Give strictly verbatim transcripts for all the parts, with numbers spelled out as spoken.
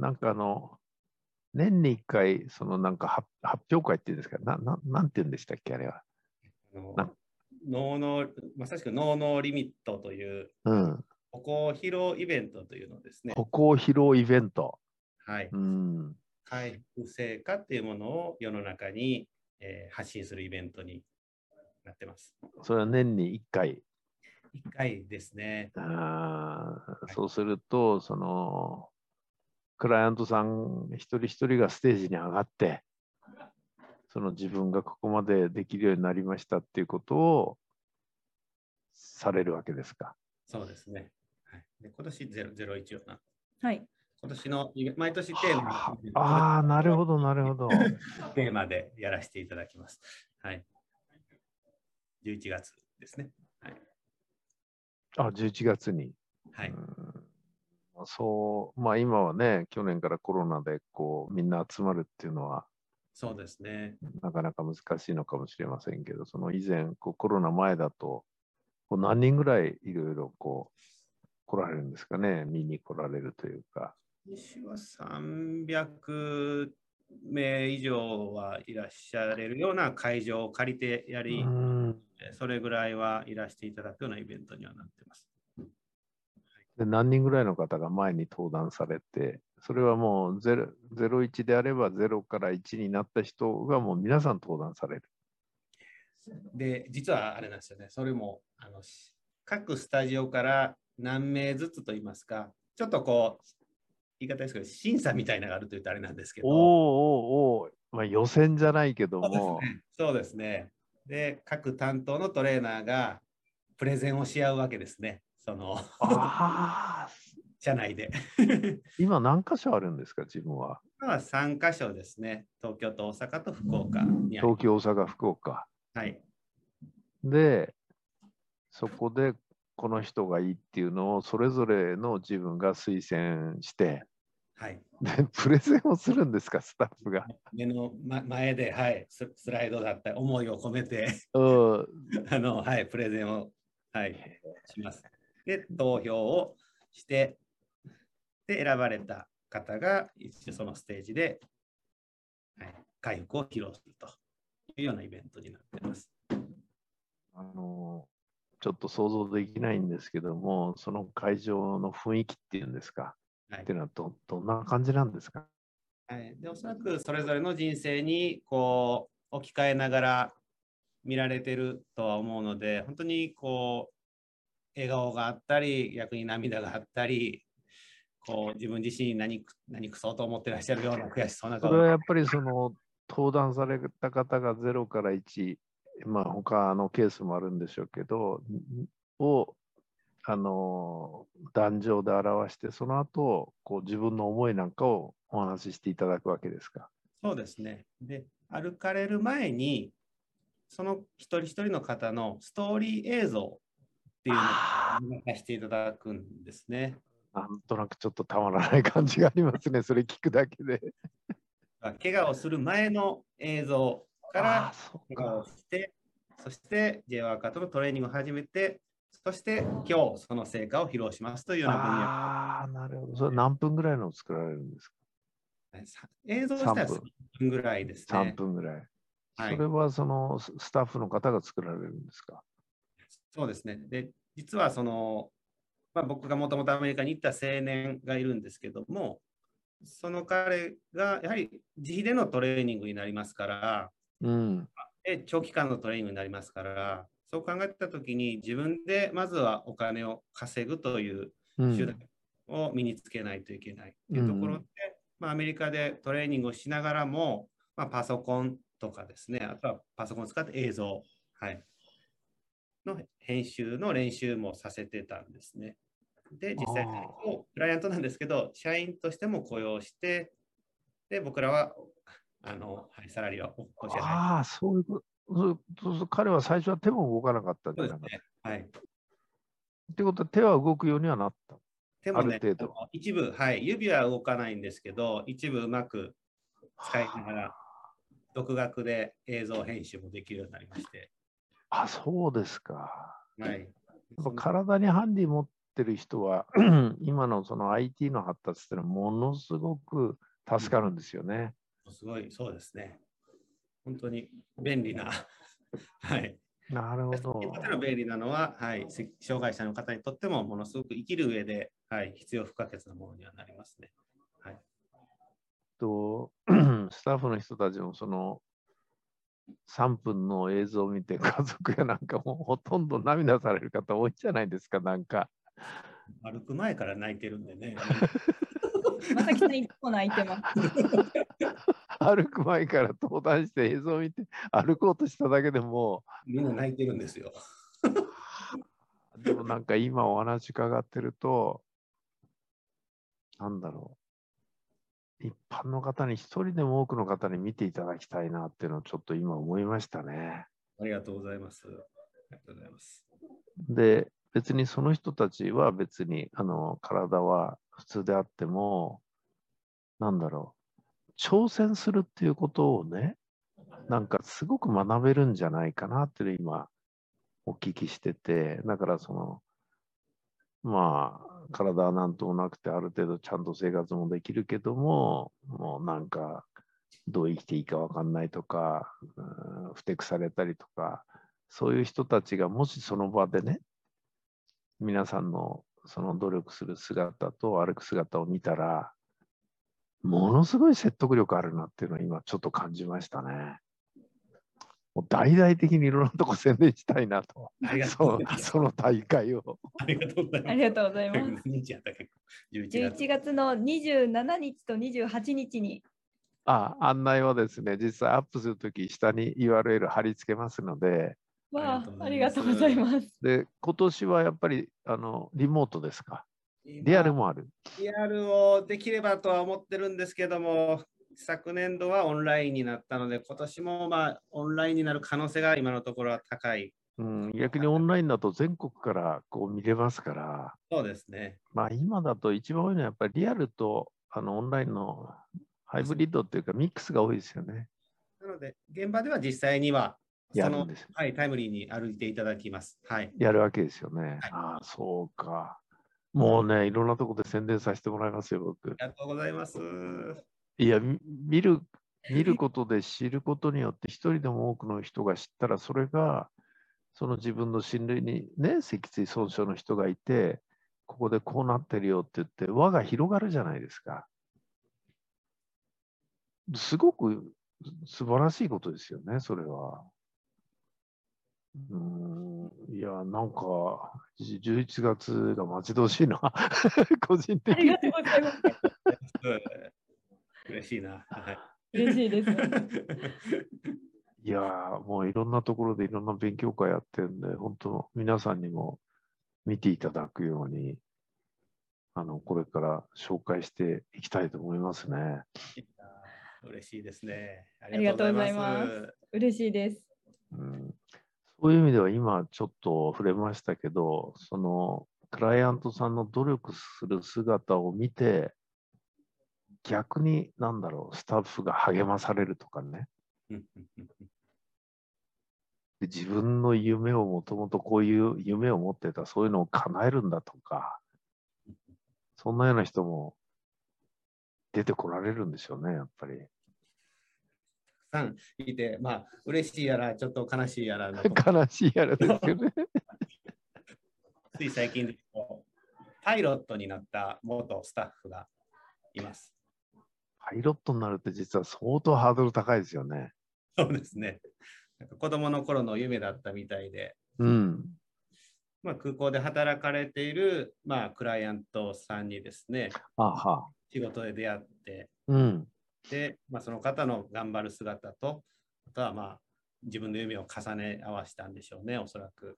なんかあの、年にいっかい、そのなんか 発, 発表会っていうんですか、な, な, なんて言うんでしたっけ、あれは。あのノーノー、まさしくノーノーリミットという、うん、歩行疲労イベントというのですね。歩行疲労イベント。はい。うん、回復成果っていうものを世の中に、えー、発信するイベントになってます。それは年にいっかい。いっかいですね。あはい、そうすると、そのクライアントさん一人一人がステージに上がって、その自分がここまでできるようになりましたっていうことをされるわけですか。そうですね。はい、で今年ゼロゼロイチよな。はい。今年の毎年テーマ。はあ、ああ、なるほど、なるほど。テーマでやらせていただきます。はい。じゅういちがつですね。はい。あ、じゅういちがつに。はい。そう、まあ今はね、去年からコロナでこうみんな集まるっていうのは、そうですね。なかなか難しいのかもしれませんけど、その以前、こうコロナ前だと、こう何人ぐらいいろいろこう来られるんですかね、見に来られるというか。私はさんびゃくめい以上はいらっしゃれるような会場を借りてやり、それぐらいはいらしていただくようなイベントにはなってます。で何人ぐらいの方が前に登壇されて、それはもうゼロイチであればゼロからいちになった人がもう皆さん登壇される。で、実はあれなんですよね、それもあの各スタジオから何名ずつといいますか、ちょっとこう、言い方ですけど、審査みたいなのがあるというとあれなんですけど。おーおーおー、まあ、予選じゃないけども。そうですね。で、各担当のトレーナーがプレゼンをし合うわけですね。そのあ社内で今何箇所あるんですか、自分は。今はさんかしょですね。東京と大阪と福岡にあります。東京、大阪、福岡。はい。で、そこでこの人がいいっていうのをそれぞれの自分が推薦して、はい、でプレゼンをするんですか、スタッフが。目の、ま、前で、はい、スライドだったり思いを込めてあの、はい、プレゼンを、はい、します。で投票をしてで選ばれた方が一応そのステージで、はい、回復を披露するというようなイベントになってます。あのちょっと想像できないんですけども、その会場の雰囲気っていうんですか、はい、っていうのは ど, どんな感じなんですか。はい、でおそらくそれぞれの人生にこう置き換えながら見られてるとは思うので、本当にこう笑顔があったり、逆に涙があったり、こう自分自身何何くそうと思ってらっしゃるような悔しそうな顔。それはやっぱりその登壇された方がゼロからいち、まあ他のケースもあるんでしょうけど、をあの壇上で表して、その後こう自分の思いなんかをお話ししていただくわけですか。そうですね。で歩かれる前に、その一人一人の方のストーリー映像っていうのを流していただくんですね。なんとなくちょっとたまらない感じがありますね、それ聞くだけで。怪我をする前の映像から怪我をして、そして ジェイワークアウトのトレーニングを始めて、そして今日その成果を披露しますというような分野。ああ、なるほど。それ何分ぐらいの作られるんですか。映像としてはさんぷんぐらいですね。さんぷんぐらい。はい、それはそのスタッフの方が作られるんですか。そうですね。で実はその、まあ、僕がもともとアメリカに行った青年がいるんですけども、その彼がやはり自費でのトレーニングになりますから、うん、で長期間のトレーニングになりますから、そう考えた時に自分でまずはお金を稼ぐという手段を身につけないといけないというところで、うん、まあ、アメリカでトレーニングをしながらも、まあ、パソコンとかですね、あとはパソコンを使って映像、はいの編集の練習もさせてたんですね。で実際にクライアントなんですけど、社員としても雇用して、で僕らはあのサラリーはお支払い。ああ、そういうこと。彼は最初は手も動かなかったんじゃないか。はい。ってことは手は動くようにはなった。手もね、ある程度一部、はい、指は動かないんですけど、一部うまく使いながら独学で映像編集もできるようになりまして。あ、そうですか。はい、やっぱ体にハンディ持っってる人は今のその アイティー の発達ってのはものすごく助かるんですよね。うん、すごい、そうですね。本当に便利なはい。なるほど。便利なのは、はい、障害者の方にとってもものすごく生きる上で、はい、必要不可欠なものにはなりますね。はい、とスタッフの人たちもそのさんぷんの映像を見て家族やなんかもうほとんど涙される方多いじゃないですか。なんか歩く前から泣いてるんでね。まさきさんいつも泣いてます。歩く前から登壇して映像を見て歩こうとしただけでもみんな泣いてるんですよ。でもなんか今お話伺ってるとなんだろう。一般の方に一人でも多くの方に見ていただきたいなっていうのをちょっと今思いましたね。ありがとうございます。ありがとうございます。で、別にその人たちは別にあの体は普通であっても、なんだろう、挑戦するっていうことをね、なんかすごく学べるんじゃないかなっていう今お聞きしてて、だからその、まあ、体はなんともなくてある程度ちゃんと生活もできるけどももうなんかどう生きていいか分かんないとかふてくされたりとかそういう人たちがもしその場でね皆さんのその努力する姿と歩く姿を見たらものすごい説得力あるなっていうのを今ちょっと感じましたね。もう大々的にいろんなとこ宣伝したいなと、その大会を。ありがとうございます。ありがとうございます。じゅういちがつのにじゅうしちにちとにじゅうはちにちに。あ、案内はですね、実際アップするとき、下に ユーアールエル 貼り付けますので。わあ、ありがとうございます。で、今年はやっぱりあのリモートですか。リアルもある。リアルをできればとは思ってるんですけども。昨年度はオンラインになったので今年もまあオンラインになる可能性が今のところは高い、うん、逆にオンラインだと全国からこう見れますから。そうですね、まあ今だと一番多いのはやっぱりリアルとあのオンラインのハイブリッドっていうかミックスが多いですよね。なので現場では実際にはその、はい、タイムリーに歩いていただきます、はい、やるわけですよね、はい、ああそうか。もうねいろんなところで宣伝させてもらいますよ僕。ありがとうございます。いや見る、見ることで知ることによって一人でも多くの人が知ったらそれがその自分の親類にね脊椎損傷の人がいてここでこうなってるよって言って輪が広がるじゃないですか。すごく素晴らしいことですよねそれは。うーんいやなんかじゅういちがつが待ち遠しいな個人的に。ありがとうございます。嬉しいな、はい、嬉しいです。いやもういろんなところでいろんな勉強会やってるんで本当皆さんにも見ていただくようにあのこれから紹介していきたいと思いますね。嬉しいですね。ありがとうございます。嬉しいです。うん、そういう意味では今ちょっと触れましたけどそのクライアントさんの努力する姿を見て逆に何だろうスタッフが励まされるとかねで自分の夢をもともとこういう夢を持ってたそういうのを叶えるんだとかそんなような人も出てこられるんでしょうねやっぱり。たくさんいてまあ嬉しいやらちょっと悲しいやら悲しいやらですよね。つい最近でパイロットになった元スタッフがいます。パイロットになるって実は相当ハードル高いですよね。そうですね。なんか子供の頃の夢だったみたいで、うん、まあ空港で働かれている、まあ、クライアントさんにですね、あは仕事で出会って、うん、で、まあ、その方の頑張る姿と、あとはまあ自分の夢を重ね合わせたんでしょうね、おそらく。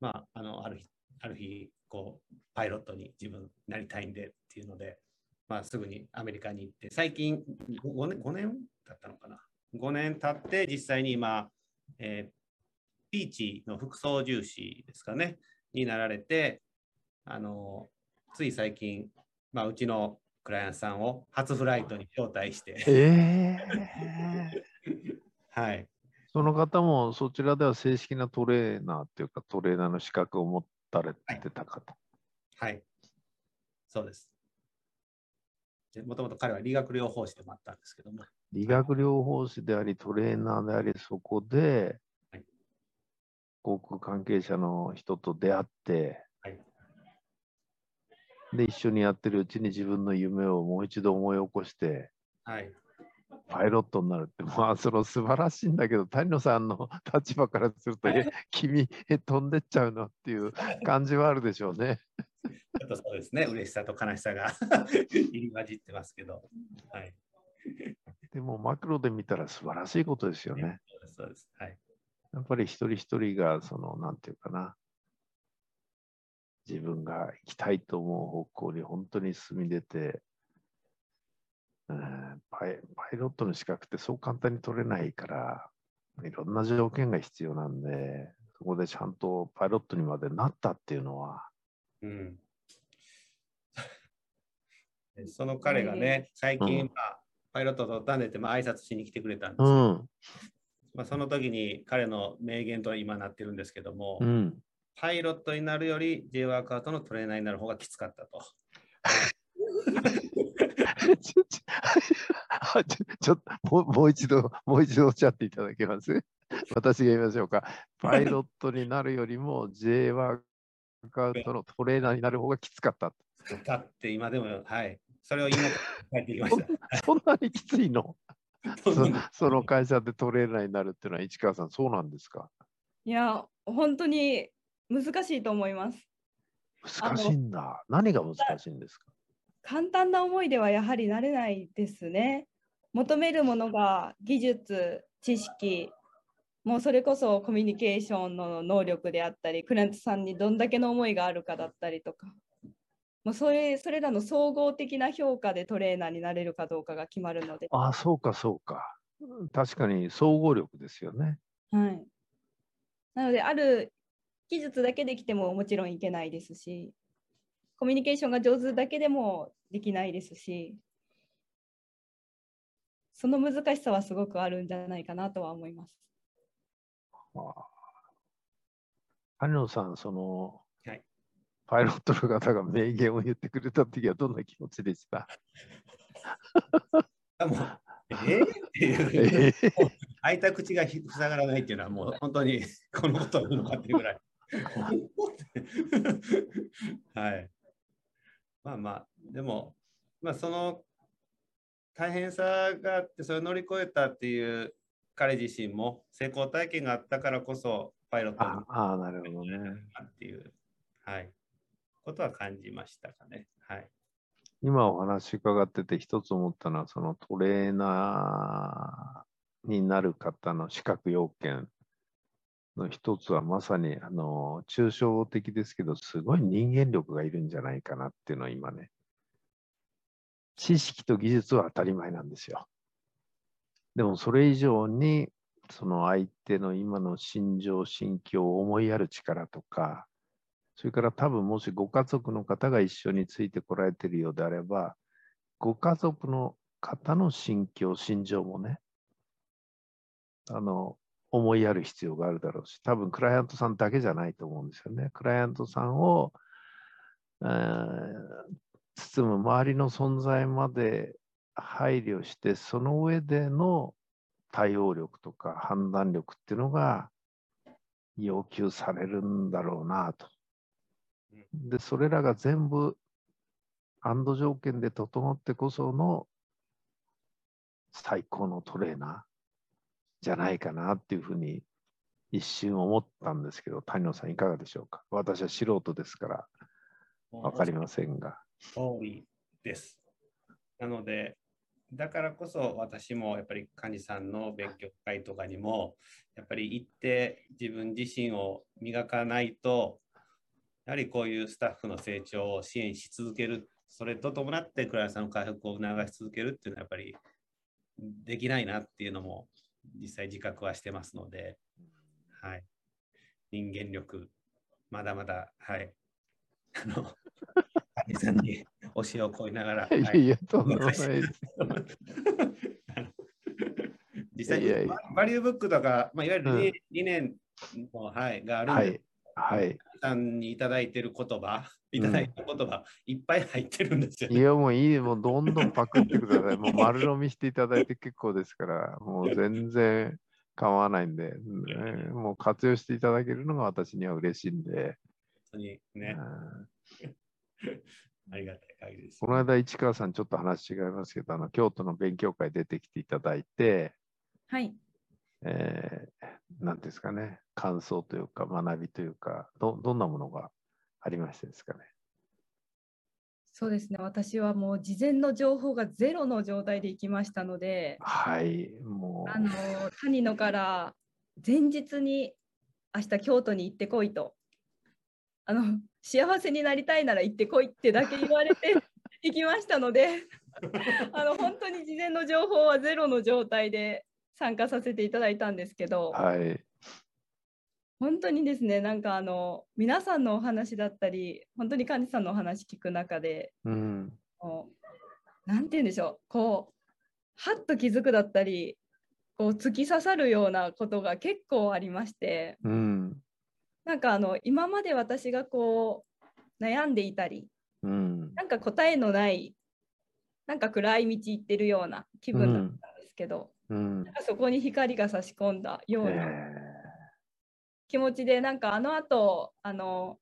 まあ、あの、ある日、ある日こうパイロットに自分なりたいんでっていうので、まあすぐにアメリカに行って最近ごねん、ごねん経ったのかなごねん経って実際に今、えー、ピーチの副操縦士ですかねになられてあのつい最近、まあ、うちのクライアントさんを初フライトに招待してえー、はいその方もそちらでは正式なトレーナーっていうかトレーナーの資格を持たれてた方、はいはい。そうです。もともと彼は理学療法士でもあったんですけども。理学療法士であり、トレーナーであり、そこで、はい、航空関係者の人と出会って、はい、で、一緒にやってるうちに自分の夢をもう一度思い起こして、はい、パイロットになるって、まあ、その素晴らしいんだけど、谷野さんの立場からすると、え君、え飛んでっちゃうのっていう感じはあるでしょうね。ちょっとそうですね、嬉しさと悲しさが入り混じってますけど、はい、でもマクロで見たら素晴らしいことですよね。そうです、はい、やっぱり一人一人がそのなんていうかな、自分が行きたいと思う方向に本当に進み出て、うん、パイ、パイロットの資格ってそう簡単に取れないからいろんな条件が必要なんで、そこでちゃんとパイロットにまでなったっていうのは。うん、その彼がね、最近、うん、パイロットと訪ねて、まあ挨拶しに来てくれたんですけど、うん、まあその時に彼の名言と今なってるんですけども、うん、パイロットになるより J ワークアウトのトレーナーになる方がきつかったと。ちょっともう一度、もう一度おっしゃっていただけます私が言いましょうか。パイロットになるよりも J ワークワークアウトのトレーナーになる方がきつかった。きつかって今でも、はい、それを今書いてきました。そんなにきついのそ, その会社でトレーナーになるっていうのは、市川さん、そうなんですか？いや、本当に難しいと思います。難しいんだ。何が難しいんですか？簡単な思いではやはりなれないですね。求めるものが技術、知識、もうそれこそコミュニケーションの能力であったり、クライアントさんにどんだけの思いがあるかだったりとか、もうそれ、それらの総合的な評価でトレーナーになれるかどうかが決まるので。ああ、そうかそうか。確かに総合力ですよね。はい。なので、ある技術だけできてももちろんいけないですし、コミュニケーションが上手だけでもできないですし、その難しさはすごくあるんじゃないかなとは思います。谷野さん、その、はい、パイロットの方が名言を言ってくれたときはどんな気持ちでした？えー、っていう、開いた口が塞がらないっていうのは、もう本当にこのことは言うのかっていうぐらい。はい、まあまあ、でも、まあ、その大変さがあって、それを乗り越えたっていう。彼自身も成功体験があったからこそパイロットになるのかなっていう、はい、ことは感じましたかね。はい、今お話伺ってて一つ思ったのは、そのトレーナーになる方の資格要件の一つはまさにあの抽象的ですけど、すごい人間力がいるんじゃないかなっていうのは今ね、知識と技術は当たり前なんですよ。でもそれ以上にその相手の今の心情心境を思いやる力とか、それから多分もしご家族の方が一緒についてこられているようであれば、ご家族の方の心境心情もね、あの思いやる必要があるだろうし、多分クライアントさんだけじゃないと思うんですよね。クライアントさんを、えー、包む周りの存在まで配慮して、その上での対応力とか判断力っていうのが要求されるんだろうなと。でそれらが全部安堵条件で整ってこその最高のトレーナーじゃないかなっていうふうに一瞬思ったんですけど、谷野さんいかがでしょうか？私は素人ですから分かりませんが。多いです。なのでだからこそ私もやっぱり患者さんの勉強会とかにもやっぱり行って自分自身を磨かないと、やはりこういうスタッフの成長を支援し続ける、それと伴ってクライアントさんの回復を促し続けるっていうのはやっぱりできないなっていうのも実際自覚はしてますので、はい、人間力まだまだ、はいあの患者さんに教えを請いながら、はい、いやとんでもないです実際にバリューブックとか、まあ、いわゆる理念の、はい、があるんで、はい、はい、皆さんにいただいてる言葉、いただいた言葉、うん、いっぱい入ってるんですよ、ね。いや、もういい、もうどんどんパクってください。もう丸飲みしていただいて結構ですから、もう全然構わないんで、ね、もう活用していただけるのが私には嬉しいんで。本当にね。ありがたい限りです、ね。この間、市川さん、ちょっと話違いますけど、あの京都の勉強会出てきていただいて、はい。えー、なんですかね、感想というか学びというか、どどんなものがありましたですかね。そうですね、私はもう事前の情報がゼロの状態で行きましたので、はい、もうあの谷野から前日に明日京都に行ってこいと、あの幸せになりたいなら行ってこいってだけ言われて行きましたのであの本当に事前の情報はゼロの状態で参加させていただいたんですけど、はい、本当にですね、なんかあの皆さんのお話だったり、本当に幹事さんのお話聞く中で、うん、なんて言うんでしょう、こうはっと気づくだったり、こう突き刺さるようなことが結構ありまして、うん、なんかあの今まで私がこう悩んでいたり、うん、なんか答えのないなんか暗い道行ってるような気分だったんですけど。うんうん、なんかそこに光が差し込んだような気持ちで、なんかあの後あの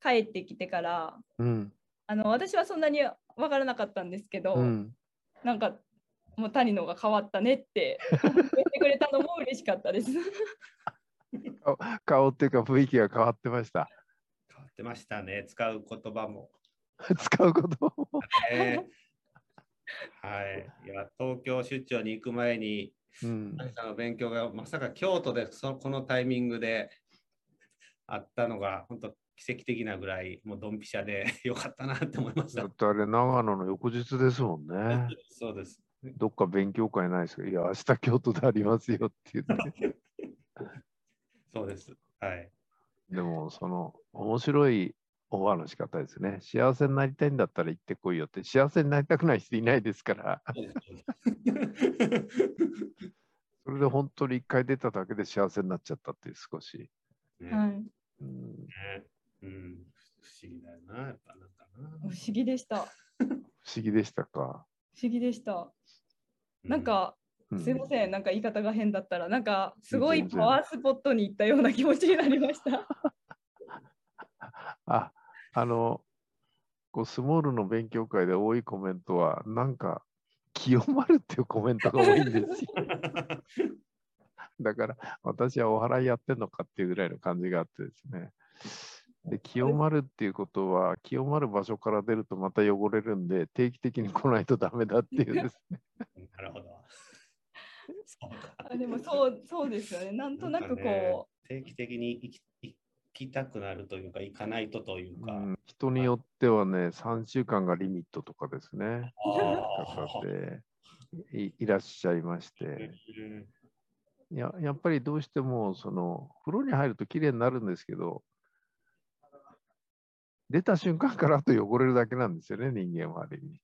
帰ってきてから、うん、あの私はそんなに分からなかったんですけど、うん、なんかもう谷野が変わったねって言ってくれたのも嬉しかったです顔っていうか雰囲気が変わってました。変わってましたね。使う言葉も使う言葉もはい、いや東京出張に行く前に、うん、谷さんの勉強がまさか京都でそこのタイミングであったのが本当奇跡的なぐらい、もうドンピシャでよかったなって思いました。だってあれ長野の翌日ですもんね。そうです。どっか勉強会ないですか。いや明日京都でありますよって言って。そうです。はい。でもその面白い。オファーの仕方ですね。幸せになりたいんだったら行ってこいよって、幸せになりたくない人いないですからそれで本当に一回出ただけで幸せになっちゃったっていう少し、ね、うんうん、不思議だよな、やっぱなんかな。不思議でした不思議でしたか。不思議でした、うん、なんかすいません、なんか言い方が変だったら、なんかすごいパワースポットに行ったような気持ちになりましたああのこうスモールの勉強会で多いコメントは、なんか清まるっていうコメントが多いんですよだから私はお祓いやってんのかっていうぐらいの感じがあってですね。で清まるっていうことは、清まる場所から出るとまた汚れるんで、定期的に来ないとダメだっていうですねなるほどあでもそうそうですよね。なんとなくこう、ね、定期的に生き行きたくなるというか、行かないとというか、うん、人によってはね、さんしゅうかんがリミットとかですね、で い, いらっしゃいましていや、やっぱりどうしてもその風呂に入るときれいになるんですけど、出た瞬間からあと汚れるだけなんですよね、人間はある意味。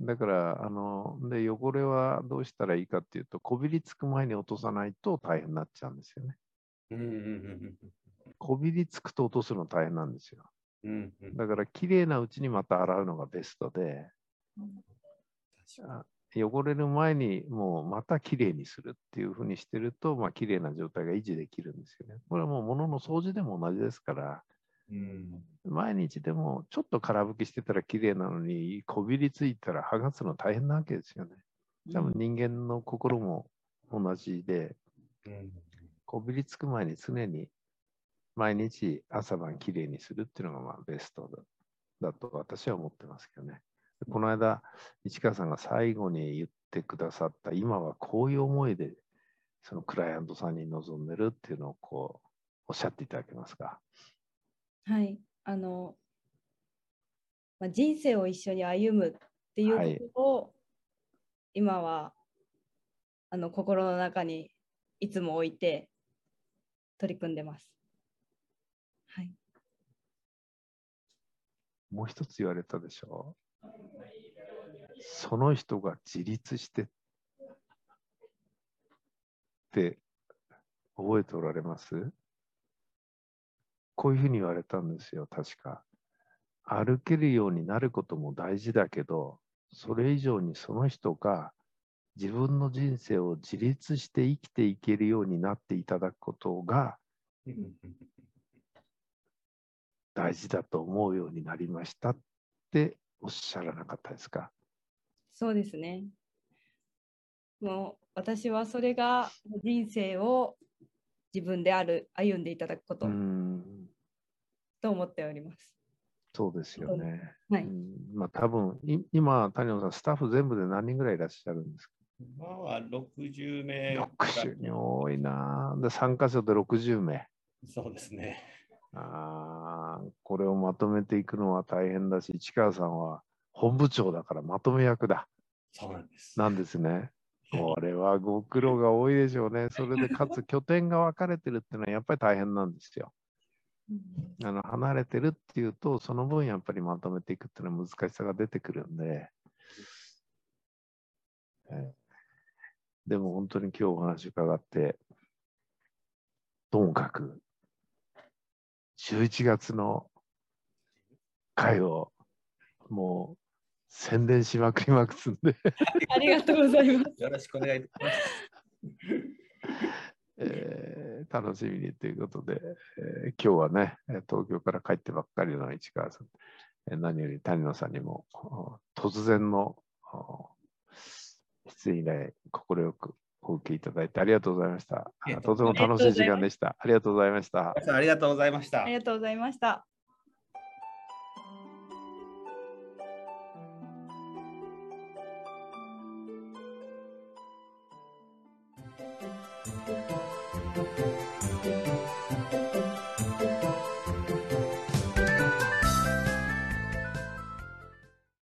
だからあので汚れはどうしたらいいかっていうと、こびりつく前に落とさないと大変になっちゃうんですよね。こびりつくと落とすの大変なんですよ。うんうん、だからきれいなうちにまた洗うのがベストで、うん、汚れる前にもうまたきれいにするっていうふうにしてると、まあきれいな状態が維持できるんですよね。これはもう物の掃除でも同じですから、うん、毎日でもちょっと空拭きしてたらきれいなのに、こびりついたら剥がすの大変なわけですよね。多分人間の心も同じで、うん、こびりつく前に常に毎日朝晩きれいにするっていうのがまあベスト だ, だと私は思ってますけどね。この間市川さんが最後に言ってくださった、今はこういう思いでそのクライアントさんに臨んでるっていうのをこうおっしゃっていただけますか。はい、あの、まあ、人生を一緒に歩むっていうことを、はい、今はあの心の中にいつも置いて取り組んでます。はい、もう一つ言われたでしょう。その人が自立してって覚えておられます？こういうふうに言われたんですよ、確か。歩けるようになることも大事だけど、それ以上にその人が自分の人生を自立して生きていけるようになっていただくことが大事だと思うようになりましたっておっしゃらなかったですか？そうですね。もう私はそれが人生を自分である歩んでいただくことと思っております。そうですよね。はい。うん、まあ多分今谷野さんスタッフ全部で何人ぐらいいらっしゃるんですか？今はろくじゅうめい。ろくじゅうにん多いな。で参加者でろくじゅうめい。そうですね。ああ、これをまとめていくのは大変だし、市川さんは本部長だからまとめ役だ。そうなんです。なんですね。これはご苦労が多いでしょうね。それでかつ拠点が分かれてるっていうのはやっぱり大変なんですよ。あの離れてるっていうとその分やっぱりまとめていくっていうのは難しさが出てくるんで、えー、でも本当に今日お話伺ってともかくじゅういちがつの会をもう宣伝しまくりまくつんでありがとうございます。よろしくお願いします、えー、楽しみにということで、えー、今日はね東京から帰ってばっかりの市川さん、えー、何より谷野さんにも突然の出演以来快くお受けいただいてありがとうございました。とても楽しい時間でした。ありがとうございました。ありがとうございました。ありがとうございました。